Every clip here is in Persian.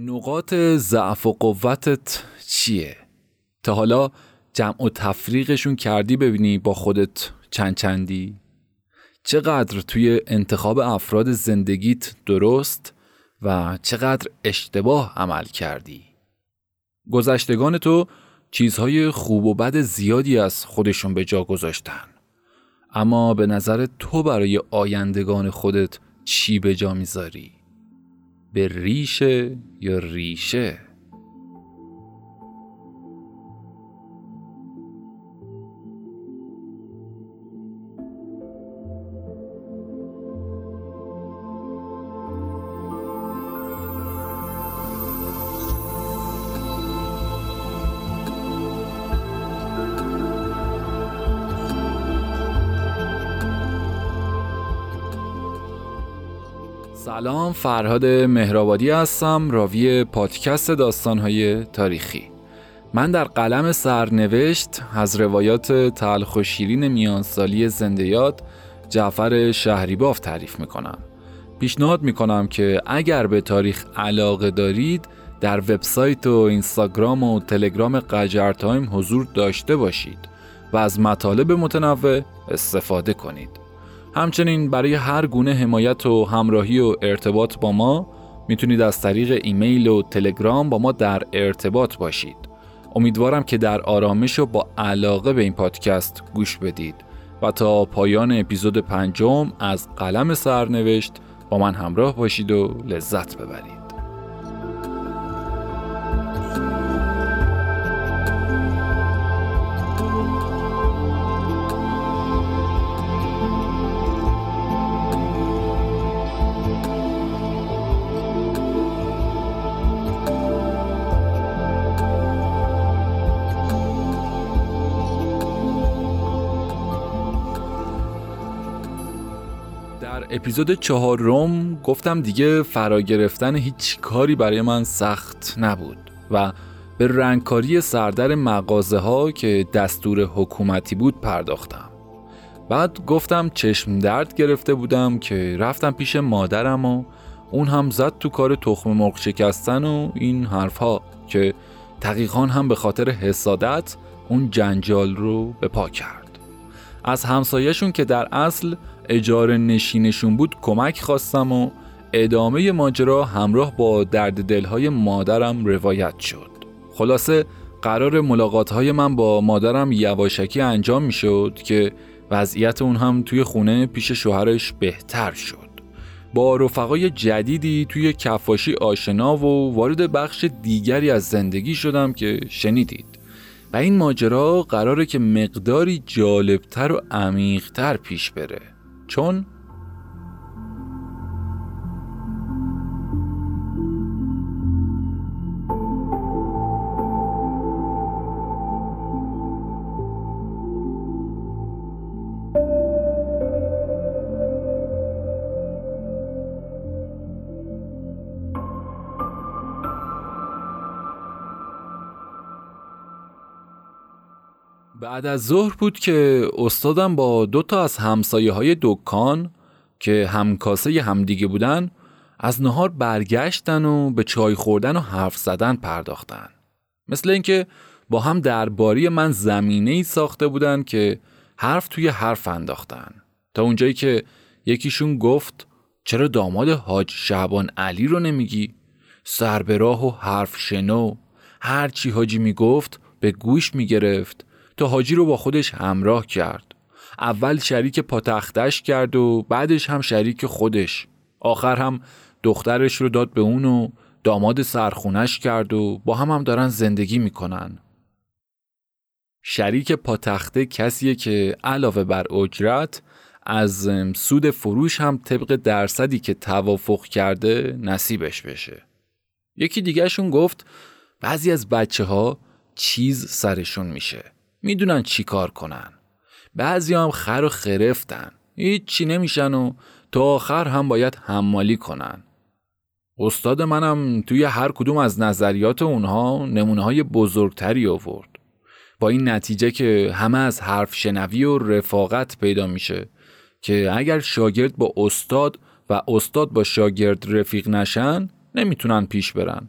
نقاط ضعف و قوتت چیه؟ تا حالا جمع و تفریقشون کردی ببینی با خودت چندی؟ چقدر توی انتخاب افراد زندگیت درست و چقدر اشتباه عمل کردی؟ گذشتگان تو چیزهای خوب و بد زیادی از خودشون به جا گذاشتن، اما به نظر تو برای آیندگان خودت چی به جا میذاری؟ به ریشه یا ریشه؟ سلام، فرهاد مهرآبادی هستم، راوی پادکست داستان‌های تاریخی. من در قلم سرنوشت از روایات تلخ و شیرین میانسالی زنده‌یاد جعفر شهریباف تعریف می‌کنم. پیشنهاد می‌کنم که اگر به تاریخ علاقه دارید در وبسایت و اینستاگرام و تلگرام قاجار تایم حضور داشته باشید و از مطالب متنوع استفاده کنید. همچنین برای هر گونه حمایت و همراهی و ارتباط با ما میتونید از طریق ایمیل و تلگرام با ما در ارتباط باشید. امیدوارم که در آرامش و با علاقه به این پادکست گوش بدید و تا پایان اپیزود 5 از قلم سرنوشت با من همراه باشید و لذت ببرید. اپیزود 4 گفتم دیگه فرا گرفتن هیچ کاری برای من سخت نبود و به رنگکاری سردر مغازه ها که دستور حکومتی بود پرداختم. بعد گفتم چشم درد گرفته بودم که رفتم پیش مادرم و اون هم زد تو کار تخم مرغ شکستن و این حرف ها که دقیقاً هم به خاطر حسادت اون جنجال رو به پا کرد. از همسایه‌شون که در اصل اجاره نشینشون بود کمک خواستم و ادامه ماجرا همراه با درد دلهای مادرم روایت شد. خلاصه قرار ملاقاتهای من با مادرم یواشکی انجام می شد که وضعیت اون هم توی خونه پیش شوهرش بهتر شد. با رفقای جدیدی توی کفاشی آشنا و وارد بخش دیگری از زندگی شدم که شنیدید و این ماجرا قراره که مقداری جالبتر و عمیقتر پیش بره. چون بعد از ظهر بود که استادم با 2 از همسایه‌های دکان که همکاسه همدیگه بودن از نهار برگشتن و به چای خوردن و حرف زدن پرداختن. مثل اینکه با هم درباره من زمینه‌ای ساخته بودن که حرف توی حرف انداختن، تا اونجایی که یکیشون گفت چرا داماد حاج شعبان علی رو نمیگی؟ سر به راه و حرف شنو، هر چی حاجی میگفت به گوش میگرفت تا حاجی رو با خودش همراه کرد. اول شریک پاتختش کرد و بعدش هم شریک خودش. آخر هم دخترش رو داد به اون و داماد سرخونش کرد و با هم دارن زندگی میکنن. شریک پاتخته کسیه که علاوه بر اجرت از سود فروش هم طبق درصدی که توافق کرده نصیبش بشه. یکی دیگهشون گفت بعضی از بچه ها چیز سرشون میشه. میدونن چی کار کنن. بعضی هم خر و خرفتن، هیچ چی نمیشن و تا آخر هم باید حمالی کنن. استاد منم توی هر کدوم از نظریات اونها نمونه‌های بزرگتری آورد، با این نتیجه که همه از حرف شنوی و رفاقت پیدا میشه که اگر شاگرد با استاد و استاد با شاگرد رفیق نشن نمیتونن پیش برن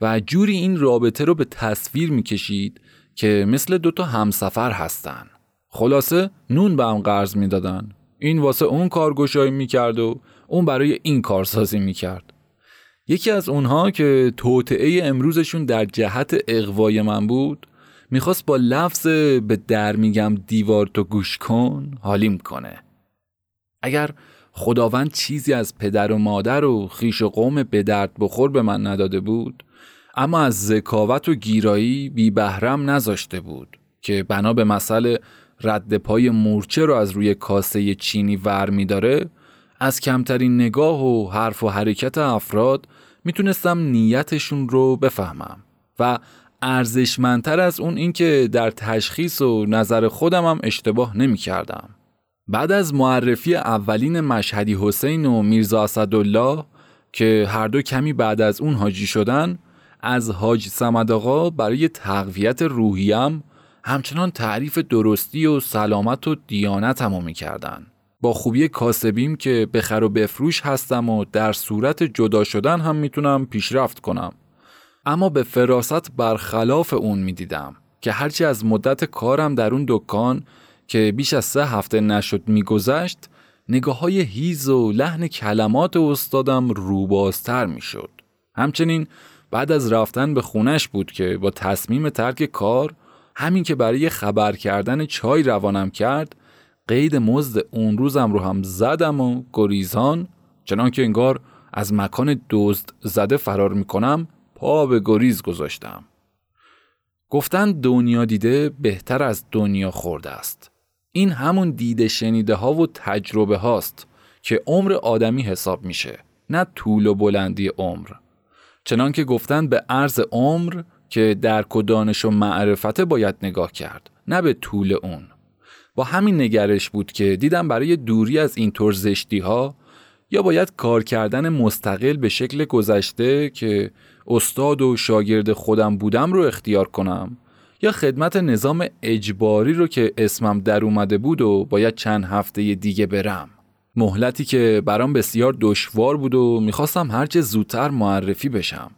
و جوری این رابطه رو به تصویر میکشید که مثل دوتا همسفر هستن. خلاصه نون به هم قرض میدادن. این واسه اون کارگشایی میکرد و اون برای این کارسازی میکرد. یکی از اونها که توطئه امروزشون در جهت اغوای من بود، میخواست با لفظ به در میگم دیوار تو گوش کن حالیم کنه. اگر خداوند چیزی از پدر و مادر و خیش و قوم به درد بخور به من نداده بود، اما از ذکاوت و گیرایی بی بهرم نذاشته بود که بنا به مسئله رد پای مورچه رو از روی کاسه چینی ور می‌داره، از کمترین نگاه و حرف و حرکت افراد میتونستم نیتشون رو بفهمم و ارزشمندتر از اون این که در تشخیص و نظر خودم هم اشتباه نمی‌کردم. بعد از معرفی اولین مشهدی حسین و میرزا اسدالله که هر دو کمی بعد از اون حاجی شدن، از حاج صمد آقا برای تقویت روحیم همچنان تعریف درستی و سلامت و دیانتم رو میکردن. با خوبی کاسبیم که بخر و بفروش هستم و در صورت جدا شدن هم میتونم پیشرفت کنم. اما به فراست برخلاف اون میدیدم که هرچی از مدت کارم در اون دکان که بیش از 3 هفته نشد میگذشت، نگاه‌های هیز و لحن کلمات استادم روبازتر میشد. همچنین بعد از رفتن به خونش بود که با تصمیم ترک کار، همین که برای خبر کردن چای روانم کرد، قید مزد اون روزم رو هم زدم و گریزان، چنان که انگار از مکان دزد زده فرار میکنم، پا به گریز گذاشتم. گفتن دنیا دیده بهتر از دنیا خورده است. این همون دیده شنیده ها و تجربه هاست که عمر آدمی حساب میشه، نه طول و بلندی عمر. چنان که گفتن به عرض عمر که درک و دانش و معرفت باید نگاه کرد، نه به طول اون. با همین نگرش بود که دیدم برای دوری از این طور زشتی ها یا باید کار کردن مستقل به شکل گذشته که استاد و شاگرد خودم بودم رو اختیار کنم، یا خدمت نظام اجباری رو که اسمم در اومده بود و باید چند هفته دیگه برم. مهلتی که برام بسیار دشوار بود و میخواستم هرچه زودتر معرفی بشم،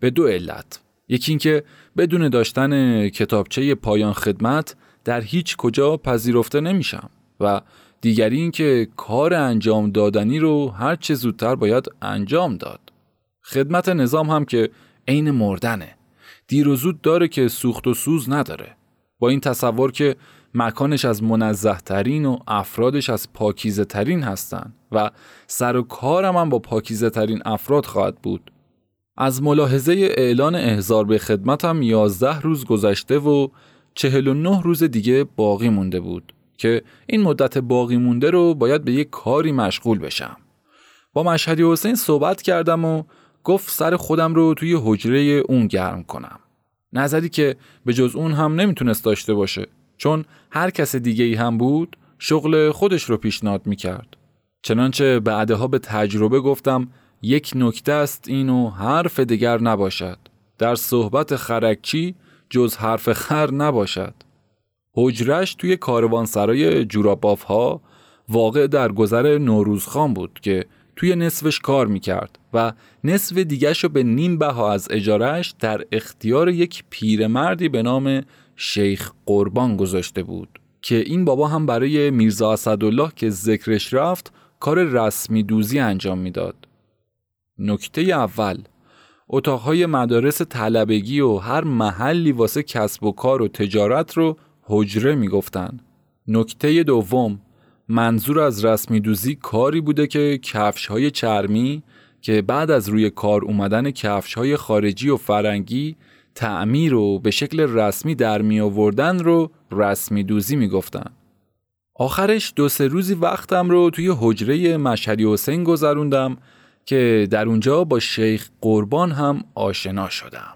به 2 علت. یکی این که بدون داشتن کتابچه پایان خدمت در هیچ کجا پذیرفته نمیشم و دیگری این که کار انجام دادنی رو هرچه زودتر باید انجام داد. خدمت نظام هم که عین مردنه، دیر و زود داره که سوخت و سوز نداره. با این تصور که مکانش از منزه ترین و افرادش از پاکیزه ترین هستن و سر و کارم هم با پاکیزه ترین افراد خواهد بود. از ملاحظه اعلان احضار به خدمتم 11 روز گذشته و 49 روز دیگه باقی مونده بود که این مدت باقی مونده رو باید به یک کاری مشغول بشم. با مشهدی حسین صحبت کردم و گفت سر خودم رو توی حجره اون گرم کنم. نظری که به جز اون هم نمیتونست داشته باشه، چون هر کس دیگه‌ای هم بود شغل خودش رو پیشنهاد میکرد. چنانچه بعدها به تجربه گفتم یک نکته است اینو حرف دیگر نباشد، در صحبت خرکچی جز حرف خر نباشد. حجرش توی کاروانسرای جوراباف ها واقع در گذر نوروز خان بود که توی نصفش کار میکرد و نصف دیگرشو به نیم بها از اجارهش در اختیار یک پیرمردی به نام شیخ قربان گذاشته بود که این بابا هم برای میرزا اسدالله که ذکرش رفت کار رسمی دوزی انجام میداد. نکته اول، اتاقهای مدارس طلبگی و هر محلی واسه کسب و کار و تجارت رو حجره میگفتن. نکته دوم، منظور از رسمی دوزی کاری بوده که کفش‌های چرمی که بعد از روی کار اومدن کفش‌های خارجی و فرنگی تعمیر و به شکل رسمی در می آوردن رو رسمی دوزی می گفتن. آخرش 2-3 روزی وقتم رو توی حجره مشهدی حسین گذروندم که در اونجا با شیخ قربان هم آشنا شدم.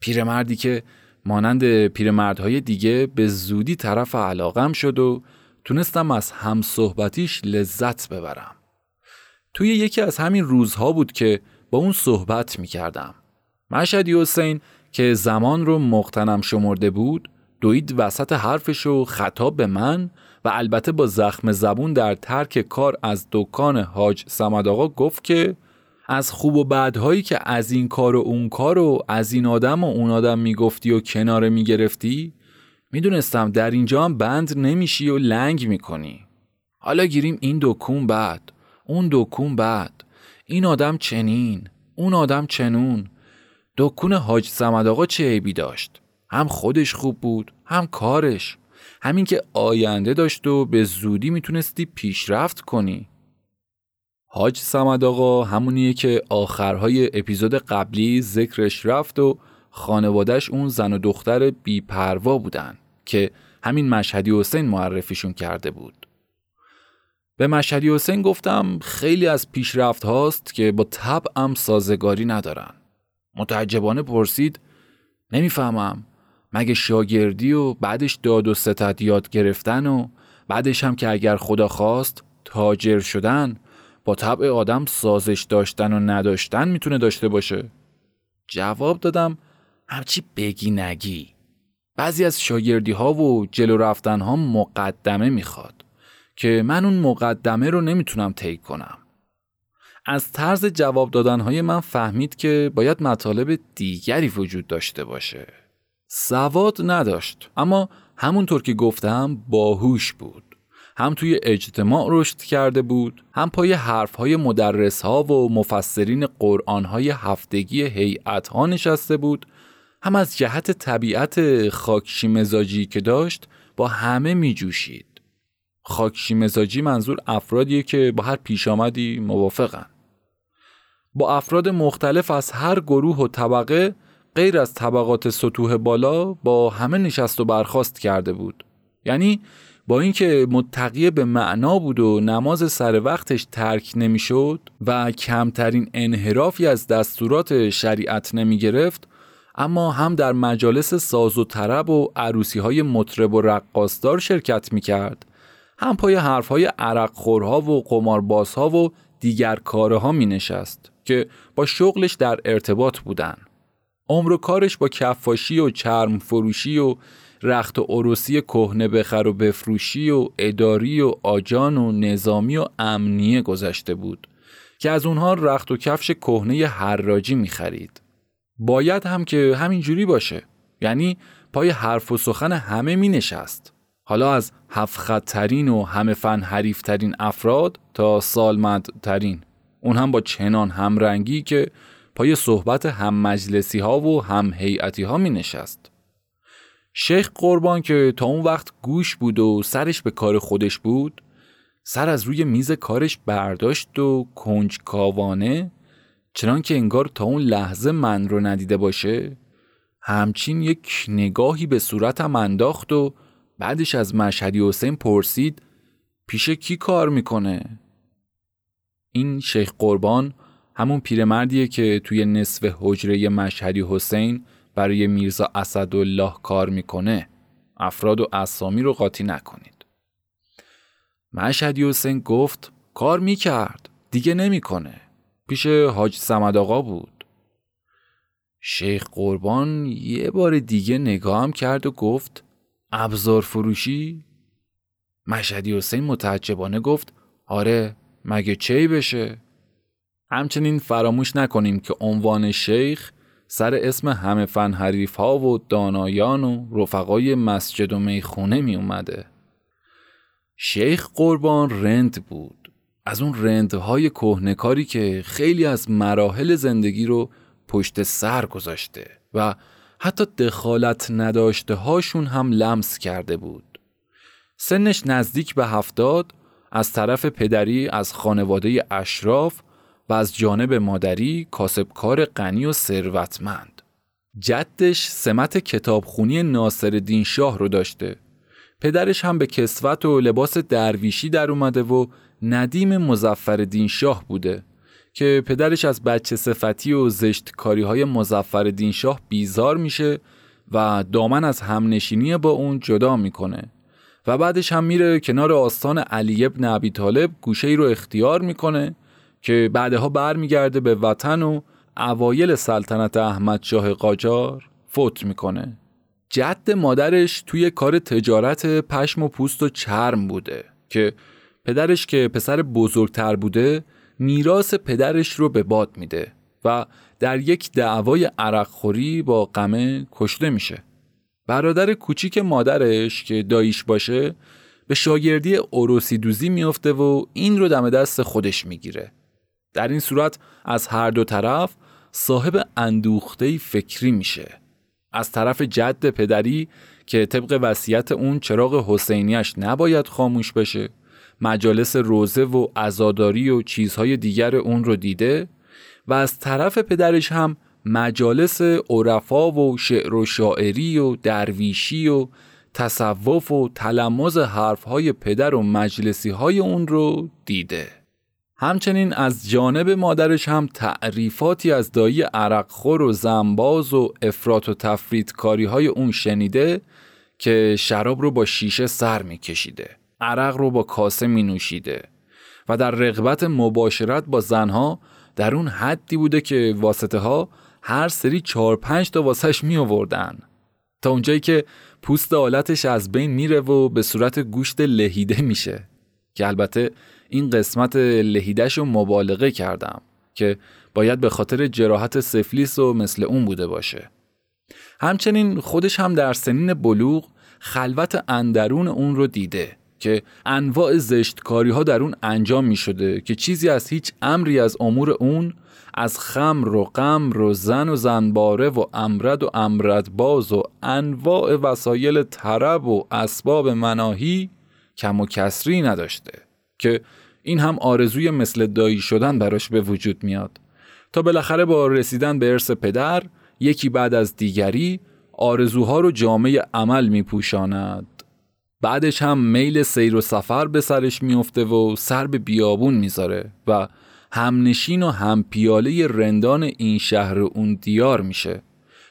پیرمردی که مانند پیرمردهای دیگه به زودی طرف علاقم شد و تونستم از همصحبتیش لذت ببرم. توی یکی از همین روزها بود که با اون صحبت می کردم. مشهدی حسین که زمان رو مغتنم شمرده بود، دوید وسط حرفش و خطاب به من و البته با زخم زبون در ترک کار از دکان حاج صمد آقا گفت که از خوب و بدهایی که از این کار و اون کار و از این آدم و اون آدم میگفتی و کناره میگرفتی، میدونستم در اینجا هم بند نمیشی و لنگ میکنی. حالا گیریم این دکون بد، اون دکون بد، این آدم چنین، اون آدم چنون. دکون حاج صمد آقا چه عیبی داشت؟ هم خودش خوب بود، هم کارش، همین که آینده داشت و به زودی میتونستی پیشرفت کنی. حاج صمد آقا همونیه که آخرهای اپیزود قبلی ذکرش رفت و خانواده‌اش اون زن و دختر بی‌پروا بودن که همین مشهدی حسین معرفیشون کرده بود. به مشهدی حسین گفتم خیلی از پیشرفت هاست که با طبعم سازگاری ندارن. متعجبانه پرسید نمیفهمم مگه شاگردی و بعدش داد و ستد یاد گرفتن و بعدش هم که اگر خدا خواست تاجر شدن با طبع آدم سازش داشتن و نداشتن میتونه داشته باشه؟ جواب دادم هرچی بگی نگی. بعضی از شاگردی ها و جلو رفتن ها مقدمه میخواد که من اون مقدمه رو نمیتونم طی کنم. از طرز جواب دادن های من فهمید که باید مطالب دیگری وجود داشته باشه. سواد نداشت اما همونطور که گفتم باهوش بود. هم توی اجتماع رشد کرده بود، هم پای حرف‌های مدرس‌ها و مفسرین قرآن‌های هفتگی هیئت‌ها نشسته بود، هم از جهت طبیعت خاکشی مزاجی که داشت با همه میجوشید. خاکشی مزاجی منظور افرادیه که با هر پیش آمدی موافقن. با افراد مختلف از هر گروه و طبقه غیر از طبقات سطوح بالا با همه نشست و برخاست کرده بود. یعنی با اینکه متقی به معنا بود و نماز سر وقتش ترک نمیشد و کمترین انحرافی از دستورات شریعت نمی گرفت، اما هم در مجالس ساز و طرب و عروسی های مطرب و رقاصدار شرکت می کرد، هم پای حرف های عرق خورها و قمارباز ها و دیگر کاره ها می نشست که با شغلش در ارتباط بودن. عمر و کارش با کفاشی و چرم فروشی و رخت و عروسی کهنه بخر و بفروشی و اداری و آجان و نظامی و امنیه گذشته بود که از اونها رخت و کفش کهنه حراجی می خرید. باید هم که همینجوری باشه، یعنی پای حرف و سخن همه می نشست. حالا از هفت‌خط‌ترین و همه فن حریف‌ترین افراد تا سالمندترین، اون هم با چنان همرنگی که پای صحبت هم مجلسی ها و هم هیئتی ها می نشست. شیخ قربان که تا اون وقت گوش بود و سرش به کار خودش بود، سر از روی میز کارش برداشت و کنجکاوانه، چنان که انگار تا اون لحظه من رو ندیده باشه، همچین یک نگاهی به صورتم انداخت و بعدش از مشهدی حسین پرسید پیش کی کار میکنه؟ این شیخ قربان همون پیرمردیه که توی نصف حجره مشهدی حسین برای میرزا اسدالله کار میکنه. افراد و اسامی رو قاطی نکنید. مشهدی حسین گفت کار میکرد، دیگه نمیکنه. پیش حاج صمد آقا بود. شیخ قربان یه بار دیگه نگاهم کرد و گفت ابزار فروشی؟ مشهدی حسین متعجبانه گفت آره، مگه چی بشه؟ همچنین فراموش نکنیم که عنوان شیخ سر اسم همه فن حریف ها و دانایان و رفقای مسجد و میخونه می اومده. شیخ قربان رند بود، از اون رندهای کهنکاری که خیلی از مراحل زندگی رو پشت سر گذاشته و حتی دخالت نداشته هاشون هم لمس کرده بود. سنش نزدیک به 70، از طرف پدری از خانواده اشراف و از جانب مادری کاسبکار غنی و ثروتمند. جدش سمت کتابخونی ناصرالدین شاه رو داشته. پدرش هم به کسوت و لباس درویشی در اومده و ندیم مظفرالدین شاه بوده که پدرش از بچه صفتی و زشتکاری‌های مظفرالدین شاه بیزار میشه و دامن از همنشینی با اون جدا میکنه و بعدش هم میره کنار آستان علی ابن ابی طالب گوشه‌ای رو اختیار میکنه که بعدها برمیگرده به وطن و اوایل سلطنت احمد شاه قاجار فوت میکنه. جد مادرش توی کار تجارت پشم و پوست و چرم بوده که پدرش که پسر بزرگتر بوده میراث پدرش رو به باد میده و در یک دعوای عرقخوری با قمه کشته میشه. برادر کوچیک مادرش که داییش باشه به شاگردی عروسی دوزی میفته و این رو دم دست خودش میگیره. در این صورت از هر دو طرف صاحب اندوخته فکری میشه. از طرف جد پدری که طبق وصیت اون چراغ حسینیش نباید خاموش بشه، مجالس روزه و عزاداری و چیزهای دیگر اون رو دیده، و از طرف پدرش هم مجالس عرفا و شعر و شاعری و درویشی و تصوف و تلمذ حرفهای پدر و مجلسیهای اون رو دیده. همچنین از جانب مادرش هم تعریفاتی از دایی عرقخور و زنباز و افراط و تفرید کاریهای اون شنیده که شراب رو با شیشه سر می کشیده، عرق رو با کاسه می نوشیده و در رغبت مباشرت با زنها در اون حدی بوده که واسطه ها هر سری 4-5 تا واسهش می آوردن، تا اونجایی که پوست آلتش از بین میره و به صورت گوشت لهیده میشه، که البته این قسمت لهیده‌شو مبالغه کردم که باید به خاطر جراحت سفلیس و مثل اون بوده باشه. همچنین خودش هم در سنین بلوغ خلوت اندرون اون رو دیده که انواع زشتکاری ها در اون انجام می شده که چیزی از هیچ امری از امور اون، از خمر و قمر و زن و زنباره و امرد و امردباز و انواع وسایل طرب و اسباب مناهی کم و کسری نداشته، که این هم آرزوی مثل دایی شدن براش به وجود میاد تا بالاخره با رسیدن به ارث پدر یکی بعد از دیگری آرزوها رو جامه عمل میپوشاند. بعدش هم میل سیر و سفر به سرش میفته و سر به بیابون میذاره و همنشین و همپیاله رندان این شهر اون دیار میشه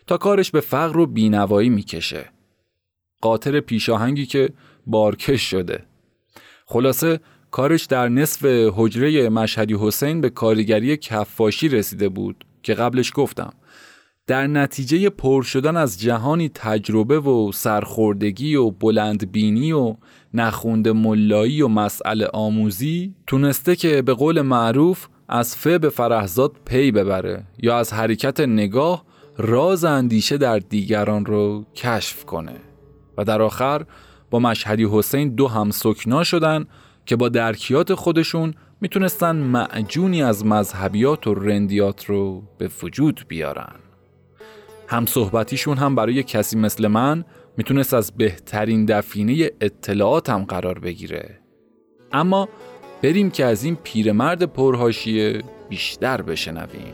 تا کارش به فقر و بینوایی میکشه. قاطر پیشاهنگی که بارکش شده. خلاصه کارش در نصف حجره مشهدی حسین به کارگری کفاشی رسیده بود که قبلش گفتم، در نتیجه پر شدن از جهانی تجربه و سرخوردگی و بلندبینی و نخوند ملایی و مسئله آموزی تونسته که به قول معروف از فه به فرهزاد پی ببره یا از حرکت نگاه راز اندیشه در دیگران رو کشف کنه و در آخر با مشهدی حسین 2 همسکنا شدن که با درکیات خودشون میتونستن معجونی از مذهبیات و رندیات رو به وجود بیارن. همصحبتیشون هم برای کسی مثل من میتونست از بهترین دفینه اطلاعات هم قرار بگیره. اما بریم که از این پیرمرد پرحاشیه بیشتر بشنویم.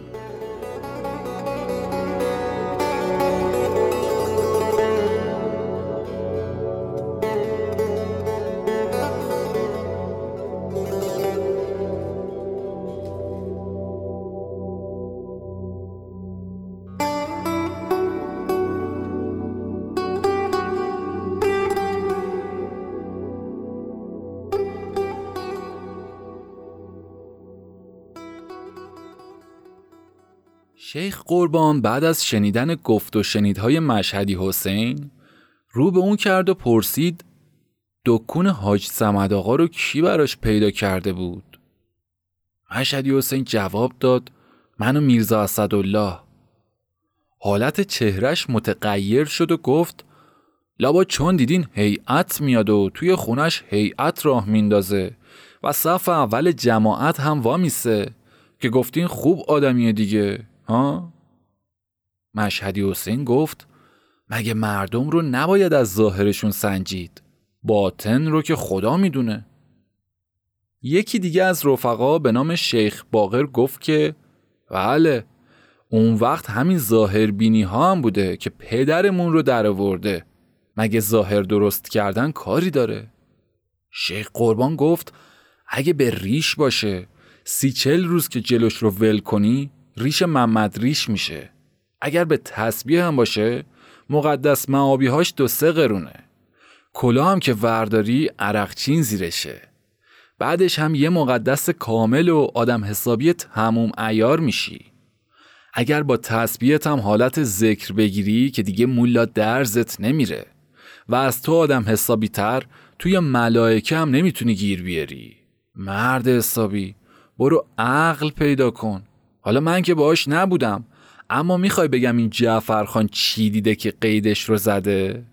شیخ قربان بعد از شنیدن گفت و شنیدهای مشهدی حسین رو به اون کرد و پرسید دکون حاج صمد آقا رو کی براش پیدا کرده بود؟ مشهدی حسین جواب داد من و میرزا اسدالله. حالت چهرش متغیر شد و گفت لابا چون دیدین هیئت میاد و توی خونش هیئت راه میندازه و صف اول جماعت هم وامیسه که گفتین خوب آدمیه دیگه ها؟ مشهدی حسین گفت مگه مردم رو نباید از ظاهرشون سنجید، باطن رو که خدا میدونه. یکی دیگه از رفقا به نام شیخ باقر گفت که بله اون وقت همین ظاهر بینی ها هم بوده که پدرمون رو درآورده، مگه ظاهر درست کردن کاری داره؟ شیخ قربان گفت اگه به ریش باشه 30-40 روز که جلوش رو ول کنی ریش محمد ریش میشه، اگر به تسبیح هم باشه مقدس معابیهاش 2-3 قرونه، کلا هم که ورداری عرقچین زیرشه، بعدش هم یه مقدس کامل و آدم حسابی تموم عیار میشی، اگر با تسبیحت هم حالت ذکر بگیری که دیگه مولا درزت نمیره و از تو آدم حسابی تر توی ملائکه هم نمیتونی گیر بیاری، مرد حسابی برو عقل پیدا کن. حالا من که باهاش نبودم، اما میخوای بگم این جعفر خان چی دیده که قیدش رو زده؟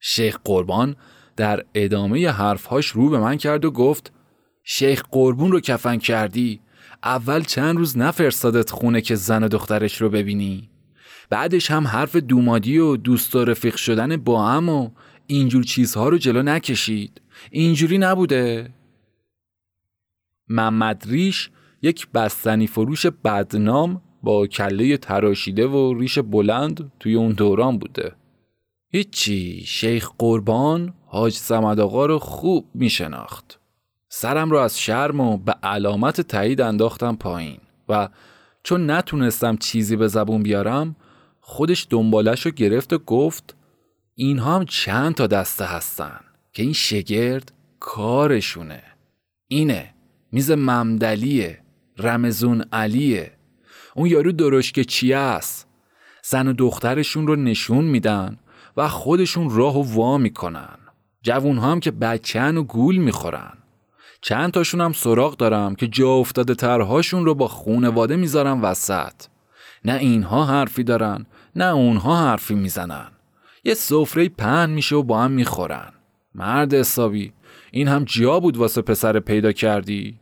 شیخ قربان در ادامه حرفهاش رو به من کرد و گفت شیخ قربون رو کفن کردی، اول چند روز نفرستادت خونه که زن و دخترش رو ببینی، بعدش هم حرف دومادی و دوست و رفیق شدن با هم و اینجور چیزها رو جلو نکشید، اینجوری نبوده. محمد ریش یک بستنی فروش بدنام با کله تراشیده و ریش بلند توی اون دوران بوده. هیچی، شیخ قربان حاج صمد آقا رو خوب میشناخت. سرم رو از شرم و به علامت تایید انداختم پایین و چون نتونستم چیزی به زبون بیارم خودش دنبالش رو گرفت و گفت اینها هم چند تا دسته هستن که این شگرد کارشونه اینه، میز ممدلیه، رمزون علیه، اون یارو درشک چیه است، زن و دخترشون رو نشون میدن و خودشون راهو وا میکنن، جوون‌ها هم که بچن و گول میخورن، چند تاشون هم سراغ دارم که جا افتاده ترهاشون رو با خونواده میذارم وسط، نه اینها حرفی دارن نه اونها حرفی میزنن، یه سفره پهن میشه و با هم میخورن. مرد حسابی این هم جا بود واسه پسر پیدا کردی.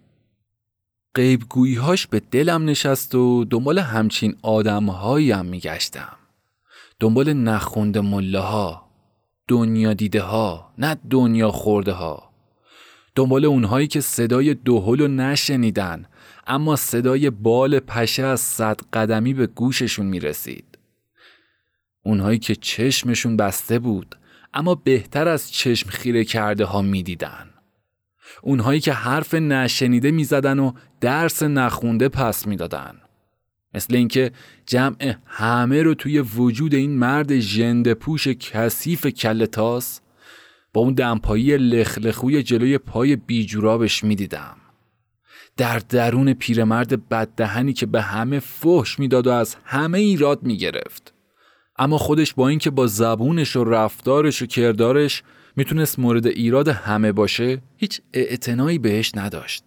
غیبگویی‌هاش به دلم نشست و دنبال همچین آدم‌هایی هم میگشتم، دنبال نخونده ملاها، دنیا دیده ها نه دنیا خورده ها، دنبال اونهایی که صدای دهلو نشنیدن اما صدای بال پشه از 100 قدمی به گوششون میرسید، اونهایی که چشمشون بسته بود اما بهتر از چشم خیره کرده ها میدیدن، اونهایی که حرف نشنیده میزدن و درس نخونده پس میدادن، مثل اینکه جمع همه رو توی وجود این مرد ژنده‌پوش کثیف کله‌تاس با اون دمپایی لخلخوی جلوی پای بیجورابش میدیدم، در درون پیرمرد بددهنی که به همه فحش میداد و از همه ایراد میگرفت، اما خودش با اینکه با زبونش و رفتارش و کردارش میتونست مورد ایراد همه باشه، هیچ اعتنایی بهش نداشت.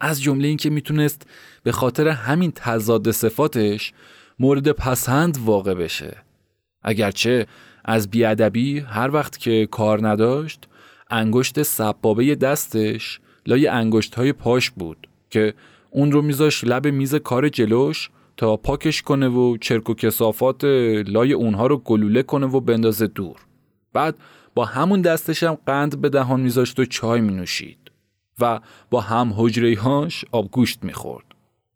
از جمله اینکه میتونست به خاطر همین تضاد صفاتش مورد پسند واقع بشه، اگرچه از بیادبی هر وقت که کار نداشت انگشت سبابه دستش لای انگشت‌های پاش بود که اون رو میذاش لب میز کار جلوش تا پاکش کنه و چرک و کثافات لای اونها رو گلوله کنه و بندازه دور، بعد با همون دستش هم قند به دهان میذاشت و چای مینوشید و با هم حجره‌هاش آبگوشت میخورد،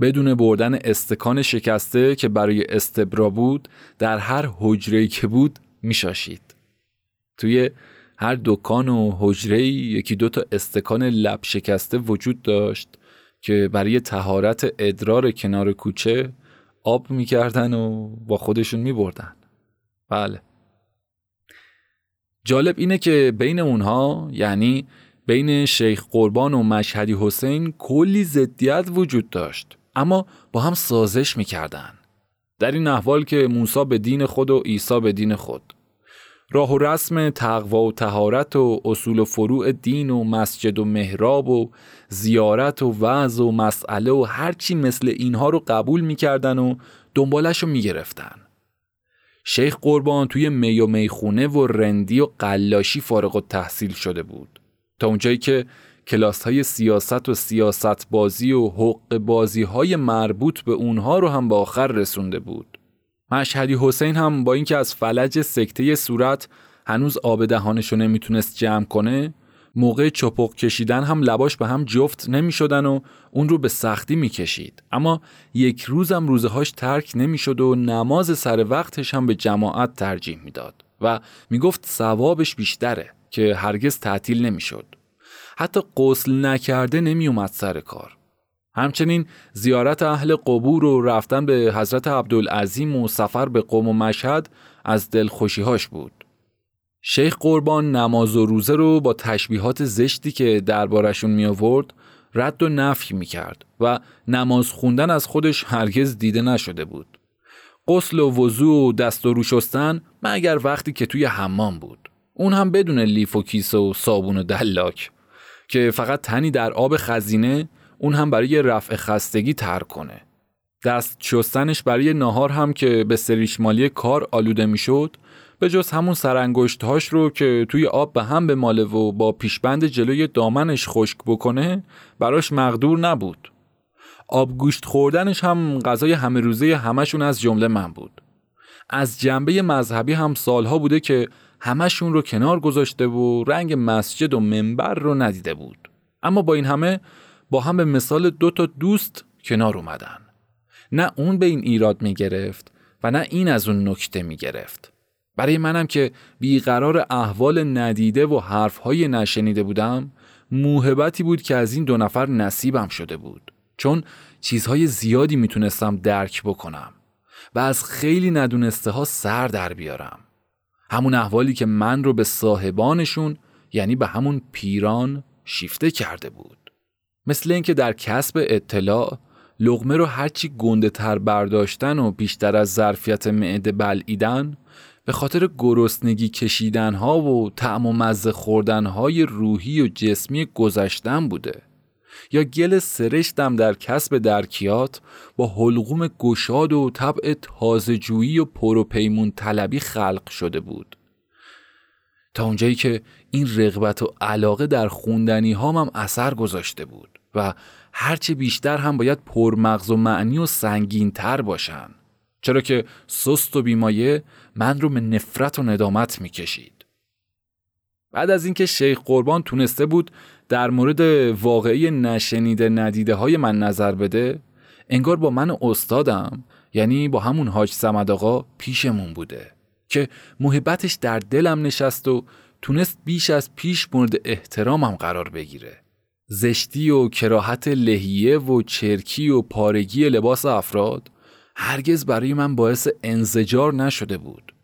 بدون بردن استکان شکسته که برای استبرا بود در هر حجره‌ای که بود میشاشید. توی هر دکان و حجره‌ای یکی دو تا استکان لب شکسته وجود داشت که برای طهارت ادرار کنار کوچه آب میکردن و با خودشون میبردن. بله، جالب اینه که بین اونها، یعنی بین شیخ قربان و مشهدی حسین، کلی ضدیت وجود داشت اما با هم سازش میکردن، در این احوال که موسی به دین خود و عیسی به دین خود، راه و رسم تقوا و طهارت و اصول و فروع دین و مسجد و محراب و زیارت و وعظ و مسئله و هرچی مثل اینها رو قبول میکردن و دنبالش رو میگرفتن. شیخ قربان توی می و میخونه و رندی و قلاشی فارغ التحصیل شده بود، تا اونجایی که کلاس‌های سیاست و سیاست بازی و حقوق بازی‌های مربوط به اونها رو هم به آخر رسونده بود. مشهدی حسین هم با اینکه از فلج سکته صورت هنوز آب دهانش رو نمیتونست جمع کنه، موقع چپق کشیدن هم لباش به هم جفت نمیشدن و اون رو به سختی میکشید، اما یک روز هم روزهاش ترک نمیشد و نماز سر وقتش هم به جماعت ترجیح میداد و میگفت ثوابش بیشتره که هرگز تعطیل نمیشد. حتی غسل نکرده نمی اومد سر کار. همچنین زیارت اهل قبور و رفتن به حضرت عبدالعظیم و سفر به قم و مشهد از دلخوشی‌هاش بود. شیخ قربان نماز و روزه رو با تشبیهات زشتی که دربارشون می آورد رد و نفی می کرد و نماز خوندن از خودش هرگز دیده نشده بود. غسل و وضو و دست و رو شستن مگر وقتی که توی حمام بود، اون هم بدون لیف و کیسه و صابون و دلاک، که فقط تنی در آب خزینه، اون هم برای رفع خستگی ترک کنه. دست شستنش برای ناهار هم که به سریشمالی کار آلوده میشد، به جز همون سرانگشت‌هاش رو که توی آب به هم بماله و با پیشبند جلوی دامنش خشک بکنه، براش مقدور نبود. آب گوشت خوردنش هم غذای همه روزه همشون از جمله من بود. از جنبه مذهبی هم سالها بوده که همشون رو کنار گذاشته و رنگ مسجد و منبر رو ندیده بود. اما با این همه با هم به مثال دو تا دوست کنار اومدن. نه اون به این ایراد میگرفت و نه این از اون نکته میگرفت. برای منم که بیقرار احوال ندیده و حرفهای نشنیده بودم، موهبتی بود که از این دو نفر نصیبم شده بود، چون چیزهای زیادی میتونستم درک بکنم و از خیلی ندونسته ها سر در بیارم. همون احوالی که من رو به صاحبانشون، یعنی به همون پیران، شیفته کرده بود. مثل این که در کسب اطلاع لقمه رو هرچی گنده تر برداشتن و بیشتر از ظرفیت معده بلعیدن، به خاطر گرسنگی کشیدن ها و طعم و مزه خوردن های روحی و جسمی گذشتن بوده، یا گل سرشتم در کسب درکیات با حلقوم گشاد و طبع تازه‌جویی و پروپیمون طلبی خلق شده بود. تا اونجایی که این رغبت و علاقه در خوندنی هامم اثر گذاشته بود و هرچه بیشتر هم باید پرمغز و معنی و سنگین تر باشن، چرا که سست و بیمایه من رو به نفرت و ندامت میکشید. بعد از اینکه شیخ قربان تونسته بود در مورد واقعی نشنیده ندیده های من نظر بده، انگار با من استادم، یعنی با همون حاج صمد آقا، پیشمون بوده که محبتش در دلم نشست و تونست بیش از پیش مورد احترامم قرار بگیره. زشتی و کراهت لحیه و چرکی و پارگی لباس افراد هرگز برای من باعث انزجار نشده بود،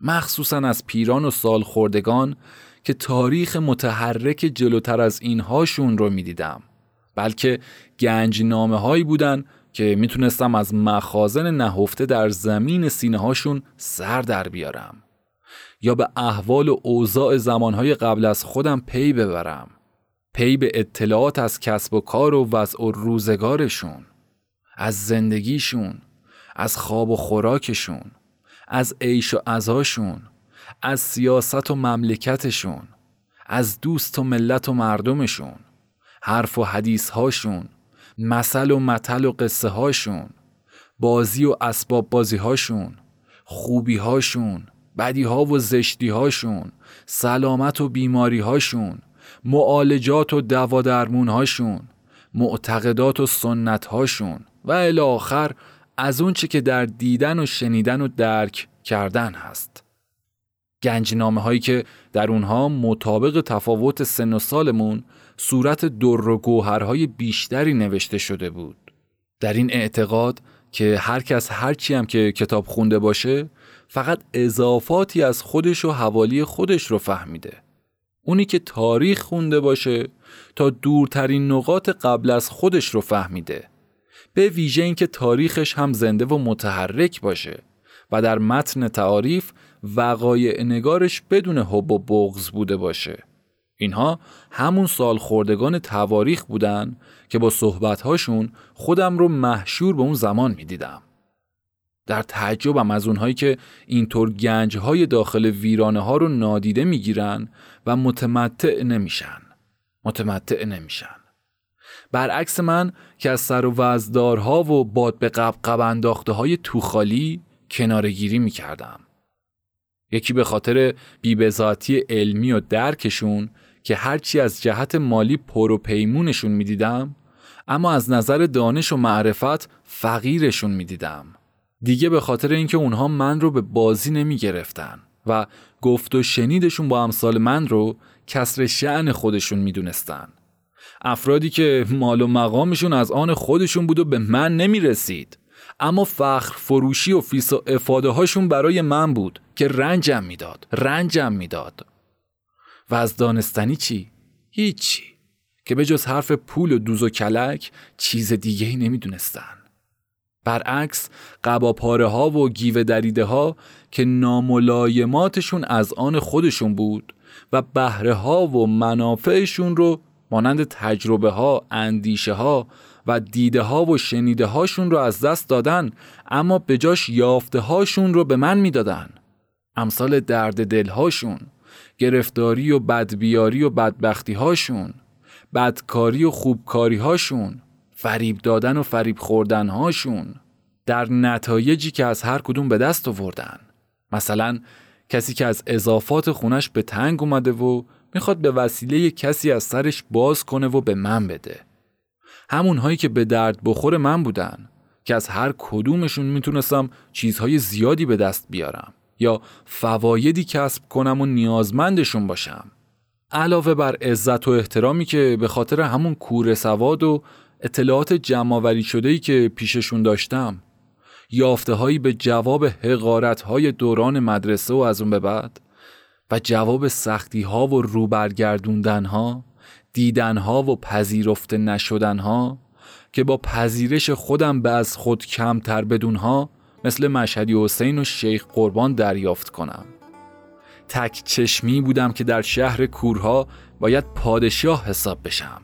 مخصوصا از پیران و سالخوردگان که تاریخ متحرک جلوتر از اینهاشون رو می دیدم، بلکه گنجنامه هایی بودن که می تونستم از مخازن نهفته در زمین سینه هاشون سر در بیارم، یا به احوال و اوضاع زمانهای قبل از خودم پی ببرم، پی به اطلاعات از کسب و کار و وضع و روزگارشون، از زندگیشون، از خواب و خوراکشون، از عیش و عزاشون، از سیاست و مملکتشون، از دوست و ملت و مردمشون، حرف و حدیث هاشون، مثل و متل و قصه هاشون، بازی و اسباب بازی هاشون، خوبی هاشون، بدی ها و زشتی هاشون، سلامت و بیماری هاشون، معالجات و دوا درمون هاشون، معتقدات و سنت هاشون و الی آخر از اون چه که در دیدن و شنیدن و درک کردن هست. گنجنامه هایی که در اونها مطابق تفاوت سن و سالمون صورت در و گوهرهای بیشتری نوشته شده بود، در این اعتقاد که هر کس هرچی هم که کتاب خونده باشه فقط اضافاتی از خودش و حوالی خودش رو فهمیده. اونی که تاریخ خونده باشه تا دورترین نقاط قبل از خودش رو فهمیده، به ویژه این که تاریخش هم زنده و متحرک باشه و در متن تعاریف وقایع نگارش بدون حب و بغض بوده باشه. اینها همون سالخوردگان تواریخ بودن که با صحبت‌هاشون خودم رو محشور به اون زمان می‌دیدم. در تعجبم از اونهایی که اینطور گنج‌های داخل ویرانه‌ها رو نادیده می‌گیرن و متمتع نمی‌شن. برعکس من که از سر و وزدارها و باد به قبقب انداخته های توخالی کنارگیری می کردم. یکی به خاطر بی‌بضاعتی علمی و درکشون که هرچی از جهت مالی پر و پیمونشون می دیدم، اما از نظر دانش و معرفت فقیرشون می دیدم. دیگه به خاطر اینکه اونها من رو به بازی نمی گرفتن و گفت و شنیدشون با امثال من رو کسر شأن خودشون می دونستن. افرادی که مال و مقامشون از آن خودشون بود و به من نمی رسید، اما فخر فروشی و فیس و افاده هاشون برای من بود که رنجم می داد. و از دانستنی چی؟ هیچی، که به جز حرف پول و دوز و کلک چیز دیگه ای نمی دونستن. برعکس قباپاره ها و گیوه دریده ها که ناملایماتشون از آن خودشون بود و بهره ها و منافعشون رو مانند تجربه ها، اندیشه ها و دیده ها و شنیده هاشون رو از دست دادن، اما به جاش یافته هاشون رو به من میدادن. امثال درد دل هاشون، گرفتاری و بدبیاری و بدبختی هاشون، بدکاری و خوبکاری هاشون، فریب دادن و فریب خوردن هاشون، در نتایجی که از هر کدوم به دست آوردن. مثلا کسی که از اضافات خونش به تنگ اومده و میخواد به وسیله کسی از سرش باز کنه و به من بده. همونهایی که به درد بخور من بودن که از هر کدومشون میتونستم چیزهای زیادی به دست بیارم یا فوایدی کسب کنم و نیازمندشون باشم، علاوه بر عزت و احترامی که به خاطر همون کوره سواد و اطلاعات جمع‌آوری شده‌ای که پیششون داشتم، یافته‌هایی به جواب حقارت‌های دوران مدرسه و از اون به بعد و جواب سختی‌ها و روبرگردوندن‌ها، دیدن‌ها و پذیرفته نشدن‌ها که با پذیرش خودم به از خود کمتر بدون‌ها مثل مشهدی حسین و شیخ قربان دریافت کنم. تک چشمی بودم که در شهر کورها باید پادشاه حساب بشم،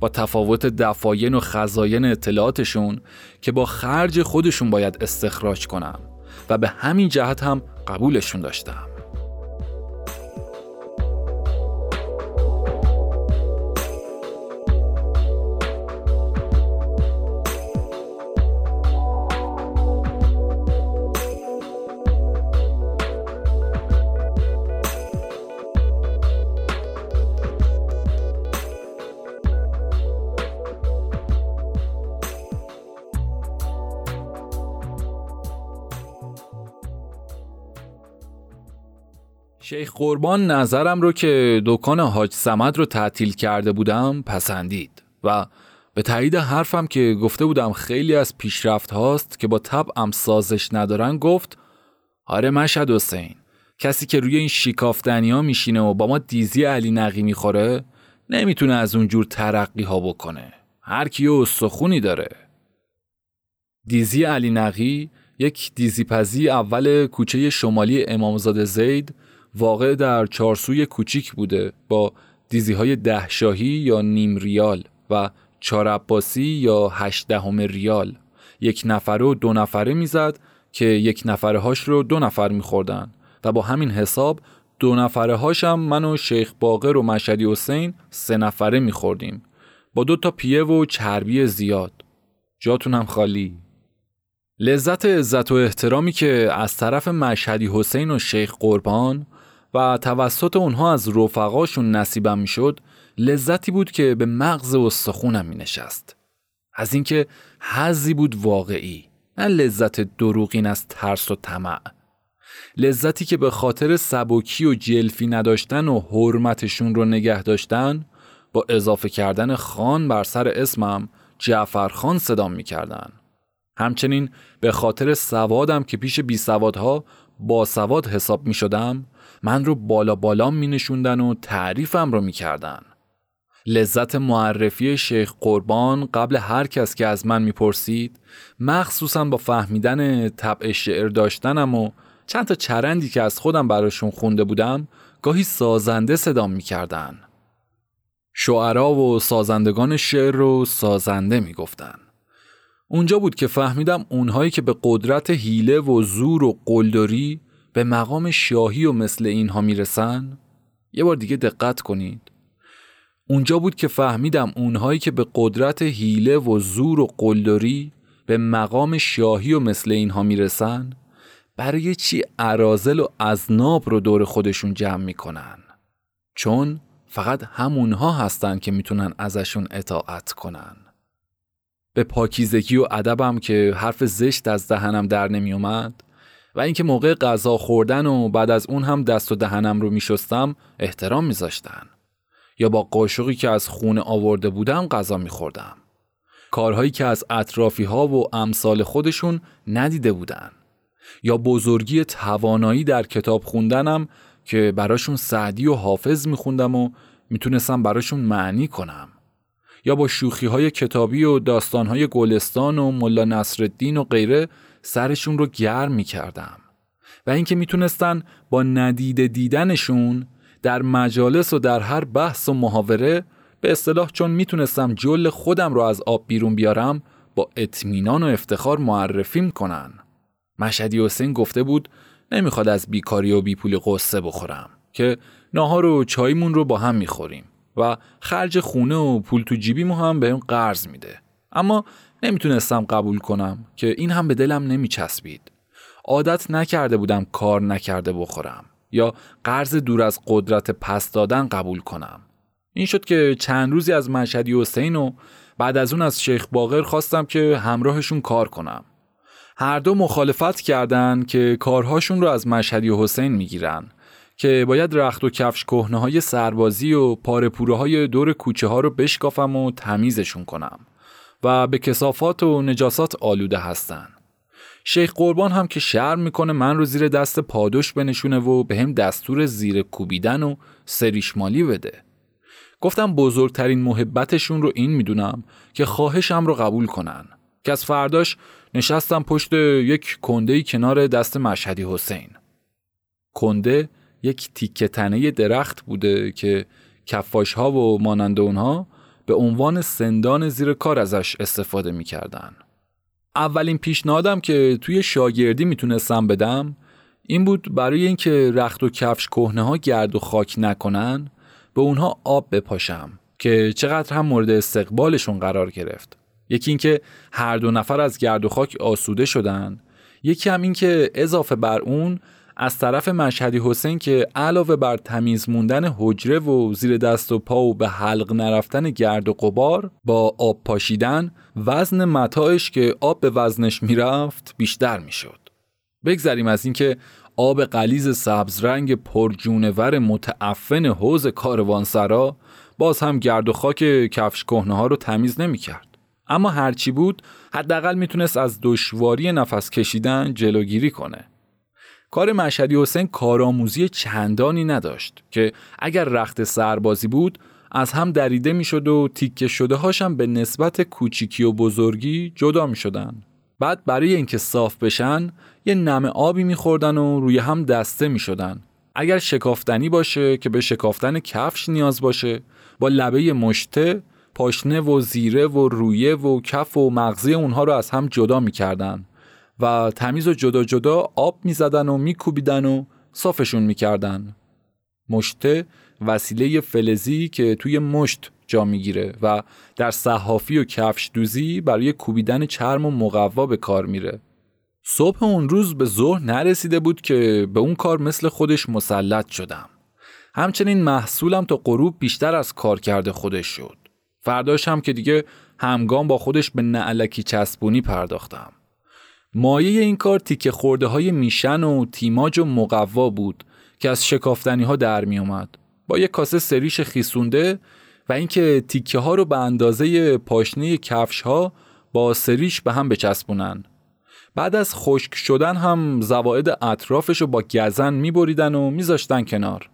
با تفاوت دفاین و خزاین اطلاعاتشون که با خرج خودشون باید استخراج کنم و به همین جهت هم قبولشون داشتم. شیخ قربان نظرم رو که دکان حاج صمد رو تعطیل کرده بودم پسندید و به تایید حرفم که گفته بودم خیلی از پیشرفت هاست که با طبعم سازش ندارن، گفت آره مشهد حسین، کسی که روی این شیکافتنی ها میشینه و با ما دیزی علی نقی میخوره نمیتونه از اونجور ترقی ها بکنه، هر کی استخونی داره. دیزی علی نقی یک دیزی پزی اول کوچه شمالی امامزاده زید واقع در چارسوی کوچیک بوده، با دیزی‌های 10 شاهی یا نیم ریال و 4 عباسی یا 0.8 ریال، 1 نفره و 2 نفره میزد که 1 نفره هاش رو 2 نفر میخوردن و با همین حساب 2 نفره هاش هم من و شیخ باقر و مشهدی حسین 3 نفره میخوردیم با 2 تا پیه و چربی زیاد. جاتون هم خالی. لذت عزت و احترامی که از طرف مشهدی حسین و شیخ قربان و توسط اونها از رفقاشون نصیبم میشد، لذتی بود که به مغز و استخونم مینشست. از اینکه حظی بود واقعی، نه لذت دروغین از ترس و طمع. لذتی که به خاطر سبکی و جلفی نداشتن و حرمتشون رو نگه داشتن، با اضافه کردن خان بر سر اسمم جعفر خان صدام میکردن. همچنین به خاطر سوادم که پیش بی سوادها با سواد حساب می شدم، من رو بالا بالا می نشوندن و تعریفم رو می کردن. لذت معرفی شیخ قربان قبل هر کس که از من می پرسید، مخصوصا با فهمیدن طبع شعر داشتنم و چند تا چرندی که از خودم براشون خونده بودم، گاهی سازنده صدام می کردن. شعرا و سازندگان شعر رو سازنده می گفتن. اونجا بود که فهمیدم اونهایی که به قدرت حیله و زور و قلدری به مقام شاهی و مثل اینها میرسن، یه بار دیگه دقت کنید. اونجا بود که فهمیدم اونهایی که به قدرت حیله و زور و قلدری به مقام شاهی و مثل اینها میرسن، برای چی اراذل و اذناب رو دور خودشون جمع میکنن؟ چون فقط همونها هستن که میتونن ازشون اطاعت کنن. به پاکیزگی و ادبم که حرف زشت از دهنم در نمی اومد و اینکه موقع غذا خوردن و بعد از اون هم دست و دهنم رو می شستم احترام می ذاشتن. یا با قاشقی که از خونه آورده بودم غذا می خوردم. کارهایی که از اطرافی ها و امثال خودشون ندیده بودن. یا بزرگی توانایی در کتاب خوندنم که براشون سعدی و حافظ می خوندم و می تونستم براشون معنی کنم. یا با شوخی‌های کتابی و داستان‌های گلستان و ملا نصر الدین و غیره سرشون رو گرم می‌کردم و اینکه می‌تونستن با ندیده دیدنشون در مجالس و در هر بحث و محاوره به اصطلاح چون میتونستم جل خودم رو از آب بیرون بیارم با اطمینان و افتخار معرفیم کنن. مشهدی حسین گفته بود نمیخواد از بیکاری و بیپولی قصه بخورم که ناهار و چایمون رو با هم میخوریم و خرج خونه و پول تو جیبیمو هم بهم قرض میده. اما نمیتونستم قبول کنم که این هم به دلم نمیچسبید. عادت نکرده بودم کار نکرده بخورم یا قرض دور از قدرت پس دادن قبول کنم. این شد که چند روزی از مشهدی حسین و بعد از اون از شیخ باقر خواستم که همراهشون کار کنم. هر دو مخالفت کردن که کارهاشون رو از مشهدی حسین میگیرن که باید رخت و کفش کهنه های سربازی و پاره پوره های دور کوچه ها رو بشکافم و تمیزشون کنم و به کثافات و نجاسات آلوده هستن. شیخ قربان هم که شرم میکنه من رو زیر دست پادوش بنشونه و به هم دستور زیر کوبیدن و سریشمالی بده. گفتم بزرگترین محبتشون رو این میدونم که خواهشم رو قبول کنن. که از فرداش نشستم پشت یک کندهی کنار دست مشهدی حسین. کنده یک تیکه تنه درخت بوده که کفاش‌ها و مانند اونها به عنوان سندان زیر کار ازش استفاده می‌کردن. اولین پیشنهادم که توی شاگردی میتونستم بدم این بود برای اینکه رخت و کفش کهنه‌ها گرد و خاک نکنن به اونها آب بپاشم که چقدر هم مورد استقبالشون قرار گرفت. یکی این که هر دو نفر از گرد و خاک آسوده شدن، یکی هم این که اضافه بر اون از طرف مشهدی حسین که علاوه بر تمیز موندن حجره و زیر دست و پا و به حلق نرفتن گرد و غبار با آب پاشیدن وزن متاعش که آب به وزنش میرفت بیشتر میشد. بگذریم از این که آب غلیظ سبز رنگ پرجونور متعفن حوض کاروانسرا باز هم گرد و خاک کفش کهنه ها رو تمیز نمیکرد. اما هرچی بود حداقل میتونست از دشواری نفس کشیدن جلوگیری کنه. کار مشهدی حسین کارآموزی چندانی نداشت که اگر رخت سربازی بود از هم دریده میشد و تیکه شده هاشم به نسبت کوچیکی و بزرگی جدا میشدن. بعد برای اینکه صاف بشن یه نم آبی میخوردن و روی هم دسته میشدن. اگر شکافتنی باشه که به شکافتن کفش نیاز باشه با لبه مشته پاشنه و زیره و رویه و کف و مغزی اونها رو از هم جدا میکردن و تمیز و جدا جدا آب میزدن و میکوبیدن و صافشون میکردن. مشته وسیله فلزی که توی مشت جا میگیره و در صحافی و کفش دوزی برای کوبیدن چرم و مقوا به کار میره. صبح اون روز به ظهر نرسیده بود که به اون کار مثل خودش مسلط شدم. همچنین محصولم تا غروب بیشتر از کار کرده خودش شد. فرداش هم که دیگه همگام با خودش به نعلکی چسبونی پرداختم. مایه این کار تیکه خورده های میشن و تیماج و مقوا بود که از شکافتنی ها در می اومد. با یک کاسه سریش خیسونده و اینکه تیکه ها رو به اندازه پاشنه کفش ها با سریش به هم بچسبونن. بعد از خشک شدن هم زوائد اطرافش رو با گزن می بریدن و می زاشتن کنار.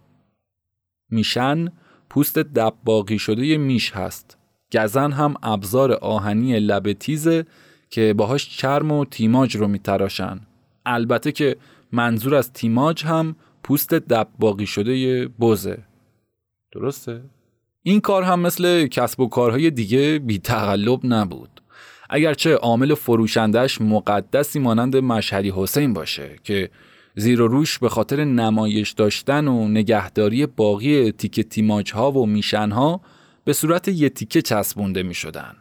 میشن پوست دباغی شده میش هست. گزن هم ابزار آهنی لبه تیزه که باهاش چرم و تیماج رو میتراشن. البته که منظور از تیماج هم پوست دباغی شده بزه. درسته؟ این کار هم مثل کسب و کارهای دیگه بی تقلب نبود. اگرچه عامل فروشندش مقدسی مانند مشهدی حسین باشه که زیر و روش به خاطر نمایش داشتن و نگهداری باقی تیکه تیماج ها و میشن ها به صورت یه تیکه چسبونده می شدن.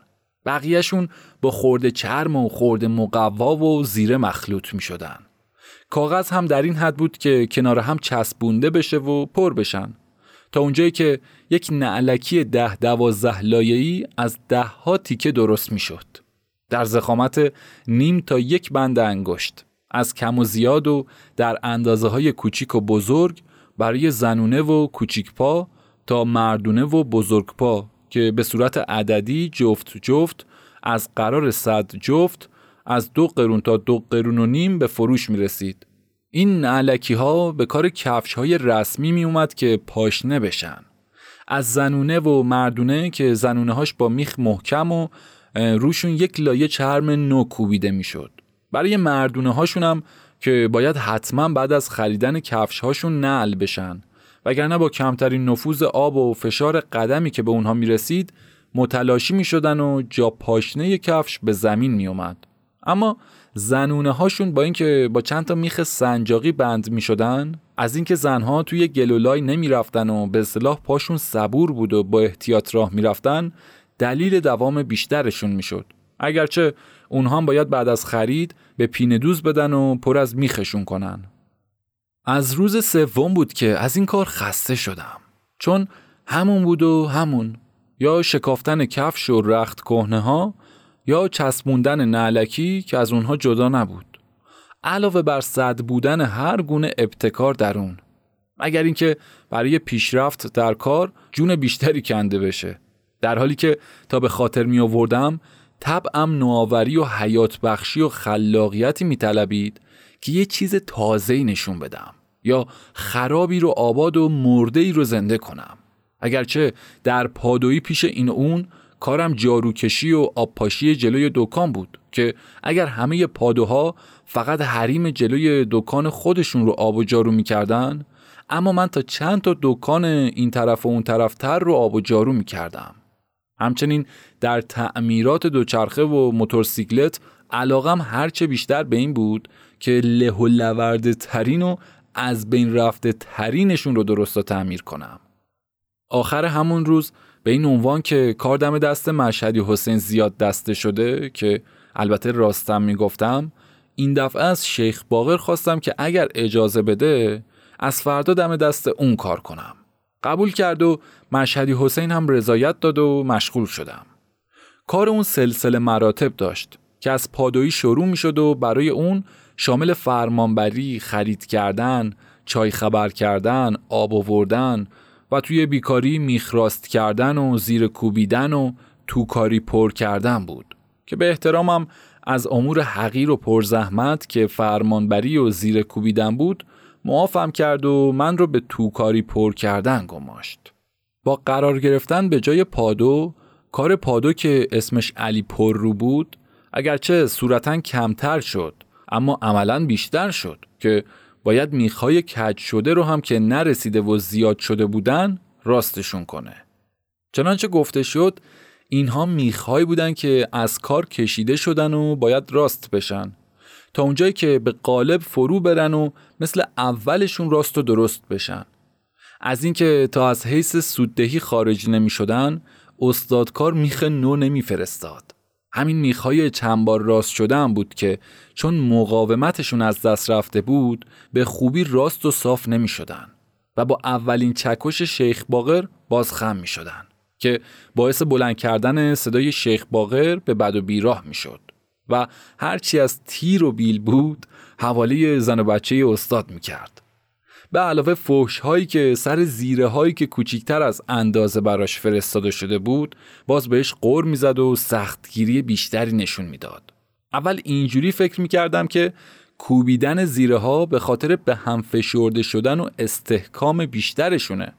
بقیهشون با خورده چرم و خورده مقوا و زیره مخلوط می شدن. کاغذ هم در این حد بود که کنار هم چسبونده بشه و پر بشن. تا اونجایی که یک نعلکی 10-12 لایه‌ای از 10 تیکه درست می شد. در ضخامت نیم تا یک بند انگشت. از کم و زیاد و در اندازه های کوچیک و بزرگ برای زنونه و کوچیک پا تا مردونه و بزرگ پا که به صورت عددی جفت جفت از قرار 100 جفت از 2 قرون تا 2 قرون و نیم به فروش می رسید. این نعلکی ها به کار کفش های رسمی می اومد که پاشنه بشن. از زنونه و مردونه که زنونه هاش با میخ محکم و روشون یک لایه چرم نو کوبیده می شد. برای مردونه هاشون هم که باید حتما بعد از خریدن کفش هاشون نعل بشن وگرنه با کمترین نفوذ آب و فشار قدمی که به اونها میرسید متلاشی میشدن و جا پاشنه کفش به زمین میومد. اما زنونه هاشون با اینکه با چند تا میخ سنجاقی بند میشدن، از اینکه زنها توی گلولای نمیرفتن و به اصطلاح پاشون صبور بود و با احتیاط راه میرفتن، دلیل دوام بیشترشون میشد. اگرچه اونها هم باید بعد از خرید به پینه دوز بدن و پر از میخشون کنن. از روز سوم بود که از این کار خسته شدم، چون همون بود و همون، یا شکافتن کفش و رخت کهنه ها یا چسبوندن نعلکی که از اونها جدا نبود، علاوه بر سد بودن هر گونه ابتکار در اون، مگر اینکه برای پیشرفت در کار جون بیشتری کنده بشه. در حالی که تا به خاطر می آوردم طبعم نوآوری و حیات بخشی و خلاقیتی می طلبید که یه چیز تازه‌ای نشون بدم یا خرابی رو آباد و مرده‌ای رو زنده کنم. اگرچه در پادویی پیش این اون کارم جاروکشی و آبپاشی جلوی دکان بود که اگر همه پادوها فقط حریم جلوی دکان خودشون رو آب و جارو میکردن، اما من تا چند تا دکان این طرف و اون طرف تر رو آب و جارو میکردم. همچنین در تعمیرات دوچرخه و موتورسیکلت علاقم هرچه بیشتر به این بود که له و لورده ترین و از بین رفته ترینشون رو درست و تعمیر کنم. آخر همون روز به این عنوان که کار دم دست مشهدی حسین زیاد دسته شده، که البته راستم میگفتم، این دفعه از شیخ باقر خواستم که اگر اجازه بده از فردا دم دست اون کار کنم. قبول کرد و مشهدی حسین هم رضایت داد و مشغول شدم. کار اون سلسله مراتب داشت که از پادویی شروع می شد و برای اون شامل فرمانبری، خرید کردن، چای خبر کردن، آب آوردن و توی بیکاری میخراست کردن و زیر کوبیدن و توکاری پر کردن بود که به احترامم از امور حقیر و پرزحمت که فرمانبری و زیر کوبیدن بود معافم کرد و من رو به توکاری پر کردن گماشت. با قرار گرفتن به جای پادو، کار پادو که اسمش علی پر رو بود، اگرچه صورتاً کمتر شد اما عملاً بیشتر شد که باید میخای کج شده رو هم که نرسیده و زیاد شده بودن راستشون کنه. چنانچه گفته شد، اینها میخای بودن که از کار کشیده شدن و باید راست بشن تا اونجایی که به قالب فرو برن و مثل اولشون راست و درست بشن. از اینکه تا از حیث سوددهی خارج نمی شدن، استادکار میخ نو نمی فرستاد. همین میخای چند بار راست شده هم بود که چون مقاومتشون از دست رفته بود به خوبی راست و صاف نمی شدن و با اولین چکش شیخ باقر باز خم می شدن که باعث بلند کردن صدای شیخ باقر به بد و بیراه می شد و هرچی از تیر و بیل بود حوالی زن و بچه استاد می کرد. به علاوه فحش هایی که سر زیره هایی که کوچیکتر از اندازه براش فرستاده شده بود باز بهش قور میزد و سختگیری بیشتری نشون میداد. اول اینجوری فکر میکردم که کوبیدن زیره ها به خاطر به هم فشرده شدن و استحکام بیشترشونه،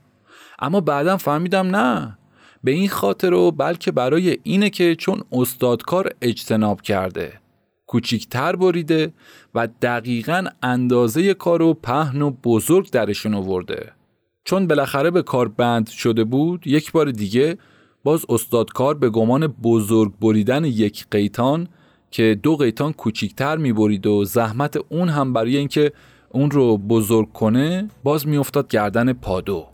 اما بعدم فهمیدم نه، به این خاطر و بلکه برای اینه که چون استادکار اجتناب کرده، کوچیکتر بریده و دقیقاً اندازه کار و پهن و بزرگ درشون آورده. چون بالاخره به کار بند شده بود، یک بار دیگه باز استادکار به گمان بزرگ بریدن یک قیتان که دو قیتان کوچیکتر میبرید و زحمت اون هم برای اینکه اون رو بزرگ کنه باز میافتاد گردن پادو.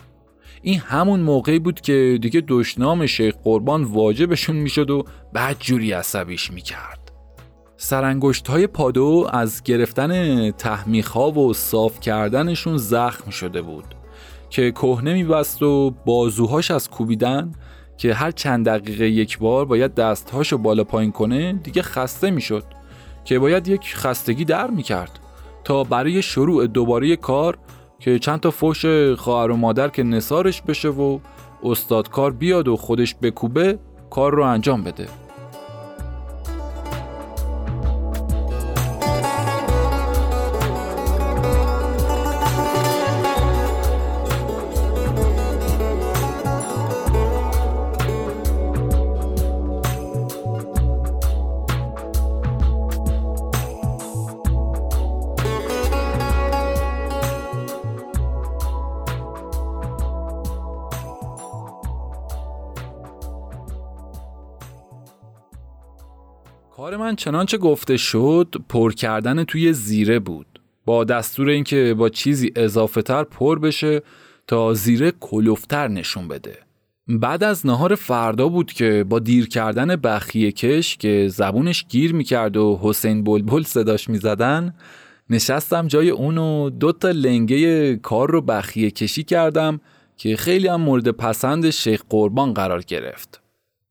این همون موقعی بود که دیگه دشنام شیخ قربان واجبشون میشد و بدجوری عصبیش میکرد. سرانگشت های پادو از گرفتن تحمیخ ها و صاف کردنشون زخم شده بود که کهنه میبست و بازوهاش از کوبیدن که هر چند دقیقه یک بار باید دستهاشو بالا پایین کنه دیگه خسته میشد که باید یک خستگی در میکرد تا برای شروع دوباره کار که چند تا فحش خواهر و مادر که نثارش بشه و استادکار بیاد و خودش بکوبه کار رو انجام بده. کار من چنانچه گفته شد پر کردن توی زیره بود، با دستور اینکه با چیزی اضافه تر پر بشه تا زیره کلوفتر نشون بده. بعد از نهار فردا بود که با دیر کردن بخیه کش که زبونش گیر میکرد و حسین بلبل صداش میزدن، نشستم جای اون و دوتا لنگه کار رو بخیه کشی کردم که خیلی هم مورد پسند شیخ قربان قرار گرفت.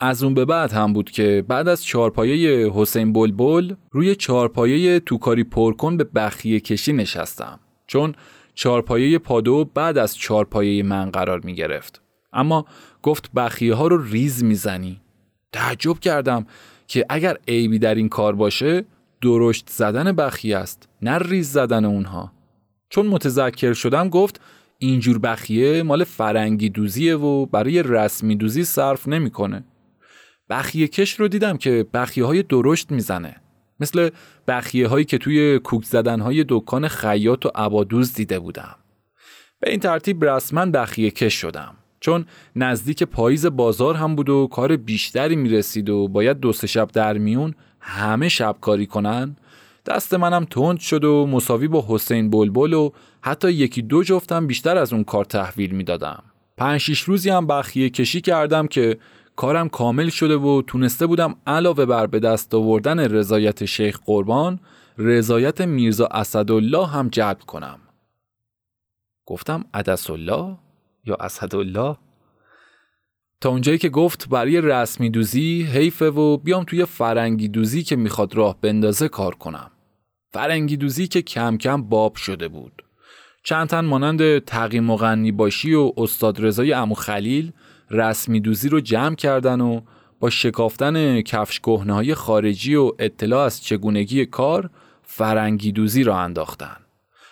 از اون به بعد هم بود که بعد از چارپایه حسین بلبل روی چارپایه توکاری پرکن به بخیه کشی نشستم، چون چارپایه پادو بعد از چارپایه من قرار می گرفت. اما گفت بخیه ها رو ریز می زنی. تعجب کردم که اگر عیبی در این کار باشه درشت زدن بخیه است، نه ریز زدن اونها. چون متذکر شدم گفت اینجور بخیه مال فرنگی دوزیه و برای رسمی دوزی صرف نمی کنه. بخیه کش رو دیدم که بخیه های درشت میزنه، مثل بخیه هایی که توی کوک زدن های دکان خیاط و عبادوز دیده بودم. به این ترتیب رسما بخیه کش شدم، چون نزدیک پاییز بازار هم بود و کار بیشتری میرسید و باید دو سه شب در میون همه شب کاری کنن. دست منم تند شد و مساوی با حسین بلبل و حتی یکی دو جفتم بیشتر از اون کار تحویل میدادم. 5-6 روزی هم بخیه کشی کردم که کارم کامل شده و تونسته بودم علاوه بر به دست آوردن رضایت شیخ قربان، رضایت میرزا اسدالله هم جلب کنم. گفتم عدس الله یا اسدالله؟ تا اونجایی که گفت برای رسمی دوزی حیفه و بیام توی فرنگی دوزی که میخواد راه بندازه کار کنم. فرنگی دوزی که کم کم باب شده بود. چند تن مانند تقی مغنی باشی و استاد رضای عمو خلیل رسمی دوزی رو جمع کردن و با شکافتن کفش کهنه‌های خارجی و اطلاع از چگونگی کار فرنگی دوزی را انداختن.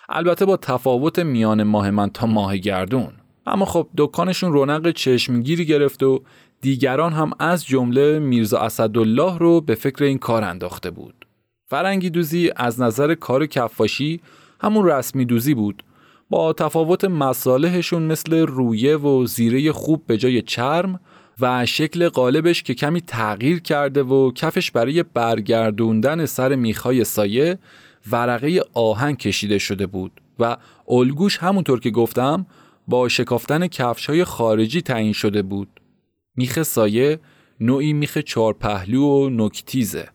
البته با تفاوت میان ماه من تا ماه گردون، اما خب دکانشون رونق چشمگیری گرفت و دیگران هم از جمله میرزا اسدالله رو به فکر این کار انداخته بود. فرنگی دوزی از نظر کار کفاشی همون رسمی دوزی بود، با تفاوت مصالحشون مثل رویه و زیره خوب به جای چرم و شکل قالبش که کمی تغییر کرده و کفش برای برگردوندن سر میخای سایه ورقه آهن کشیده شده بود و الگوش همونطور که گفتم با شکافتن کفش‌های خارجی تعیین شده بود. میخ سایه نوعی میخ 4 پهلو و نوکتیزه.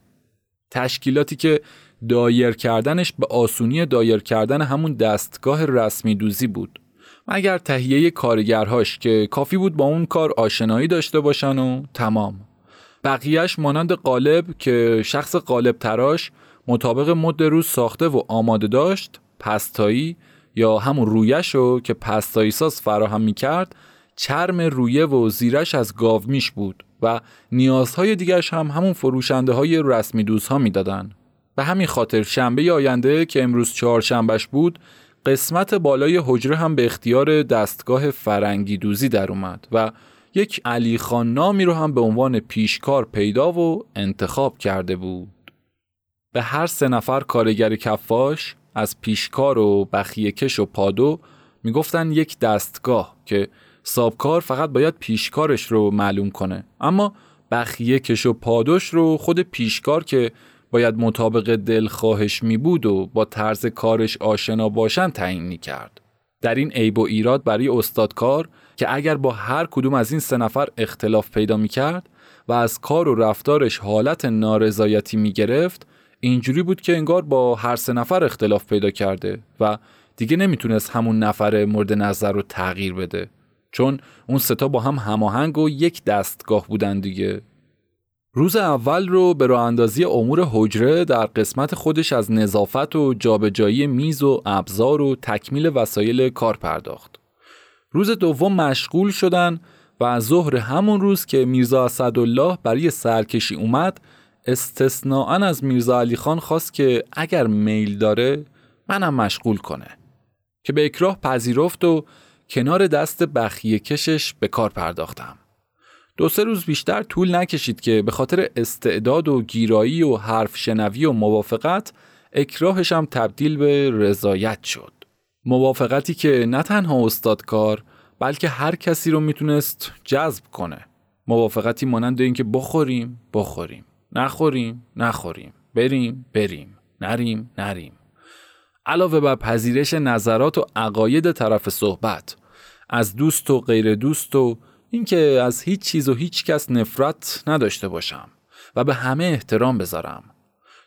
تشکیلاتی که دایر کردنش به آسونی دایر کردن همون دستگاه رسمی دوزی بود، مگر تهیه کارگرهاش که کافی بود با اون کار آشنایی داشته باشن و تمام. بقیهش مانند قالب که شخص قالب تراش مطابق مد روز ساخته و آماده داشت، پستایی یا همون رویشو که پستایی ساز فراهم میکرد، چرم رویه و زیرش از گاومیش بود و نیازهای دیگرش هم همون فروشنده های رسمی دوزها میدادن. به همین خاطر شنبه آینده که امروز 4 شنبهش بود، قسمت بالای حجره هم به اختیار دستگاه فرنگی دوزی در اومد و یک علی خان نامی رو هم به عنوان پیشکار پیدا و انتخاب کرده بود. به هر 3 نفر کارگر کفاش از پیشکار و بخیه کش و پادو میگفتن یک دستگاه که سابکار فقط باید پیشکارش رو معلوم کنه، اما بخیه کش و پادوش رو خود پیشکار که باید مطابق دلخواهش می بود و با طرز کارش آشنا باشن تعیین می کرد. در این عیب و ایراد برای استادکار که اگر با هر کدوم از این 3 نفر اختلاف پیدا می کرد و از کار و رفتارش حالت نارضایتی می گرفت، اینجوری بود که انگار با هر 3 نفر اختلاف پیدا کرده و دیگه نمی تونست همون نفر مورد نظر رو تغییر بده، چون اون 3 تا با هم هماهنگ و یک دستگاه بودن دیگه. روز اول رو به راه اندازی امور حجره در قسمت خودش از نظافت و جابجایی میز و ابزار و تکمیل وسایل کار پرداخت. روز دوم مشغول شدن و ظهر همون روز که میرزا اسدالله برای سرکشی اومد، استثناءً از میرزا علی خان خواست که اگر میل داره منم مشغول کنه، که به اکراه پذیرفت و کنار دست بخیه کشش به کار پرداختم. 2-3 روز بیشتر طول نکشید که به خاطر استعداد و گیرایی و حرف شنوی و موافقت، اکراهش هم تبدیل به رضایت شد. موافقتی که نه تنها استادکار بلکه هر کسی رو میتونست جذب کنه. موافقتی مانند این که بخوریم نخوریم، بریم، نریم. علاوه بر پذیرش نظرات و عقاید طرف صحبت، از دوست و غیر دوست و اینکه از هیچ چیز و هیچ کس نفرت نداشته باشم و به همه احترام بذارم.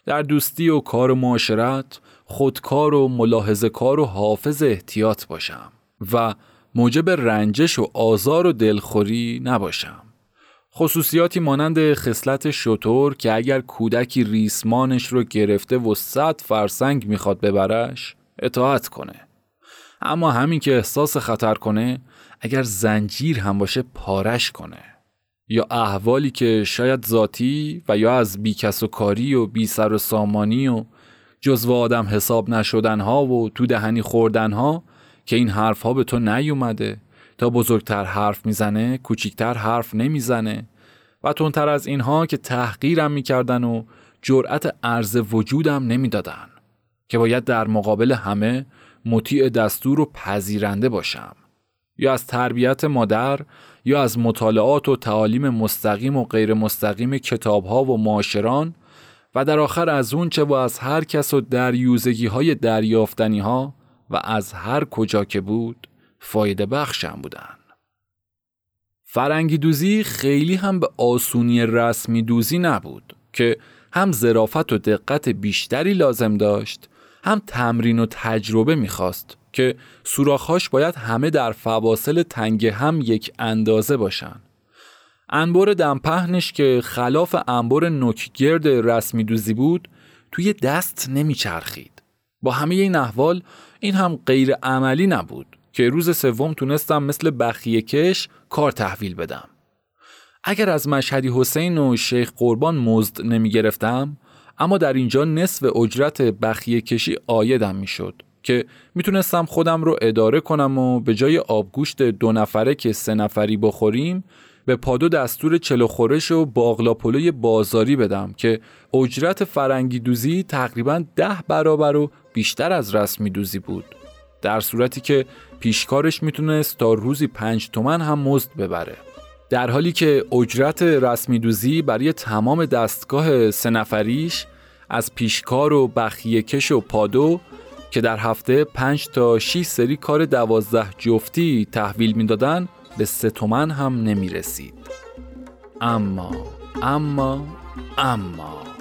در دوستی و کار و معاشرت، خودکار و ملاحظه کار و حافظ احتیاط باشم و موجب رنجش و آزار و دلخوری نباشم. خصوصیاتی مانند خصلت شتر که اگر کودکی ریسمانش رو گرفته و 100 فرسنگ میخواد ببرش، اطاعت کنه. اما همین که احساس خطر کنه، اگر زنجیر هم باشه پارش کنه. یا احوالی که شاید ذاتی و یا از بیکس و کاری و بی سر و سامانی و جزو آدم حساب نشدنها و تو دهنی خوردنها که این حرفها به تو نیومده، تا بزرگتر حرف میزنه کوچیکتر حرف نمیزنه و تندتر از اینها که تحقیرم میکردن و جرأت عرض وجودم نمیدادن که باید در مقابل همه مطیع دستور و پذیرنده باشم، یا از تربیت مادر یا از مطالعات و تعالیم مستقیم و غیر مستقیم کتابها و معاشران و در آخر از اون چه و از هر کس و دریوزگی های دریافتنی ها و از هر کجا که بود فایده بخشم بودن. فرنگی دوزی خیلی هم به آسونی رسمی دوزی نبود که هم ظرافت و دقت بیشتری لازم داشت، هم تمرین و تجربه میخواست که سوراخ‌هاش باید همه در فواصل تنگ هم یک اندازه باشن. انبار دمپهنش که خلاف انبار نوکگرد رسمی دوزی بود توی دست نمیچرخید. با همه این احوال این هم غیر عملی نبود که روز سوم تونستم مثل بخیه کش کار تحویل بدم. اگر از مشهدی حسین و شیخ قربان مزد نمی گرفتم، اما در اینجا نصف اجرت بخیه کشی عایدم می شد که می تونستم خودم رو اداره کنم و به جای آبگوشت 2 نفره که 3 نفری بخوریم به پادو دستور 40 خورش و باقلاپلوی بازاری بدم که اجرت فرنگی دوزی تقریباً 10 برابر و بیشتر از رسمی دوزی بود، در صورتی که پیشکارش میتونست تا روزی 5 تومن هم مزد ببره، در حالی که اجرت رسمی دوزی برای تمام دستگاه 3 نفریش از پیشکار و بخیه کش و پادو که در هفته 5 تا 6 سری کار 12 جفتی تحویل میدادن به 3 تومن هم نمیرسید. اما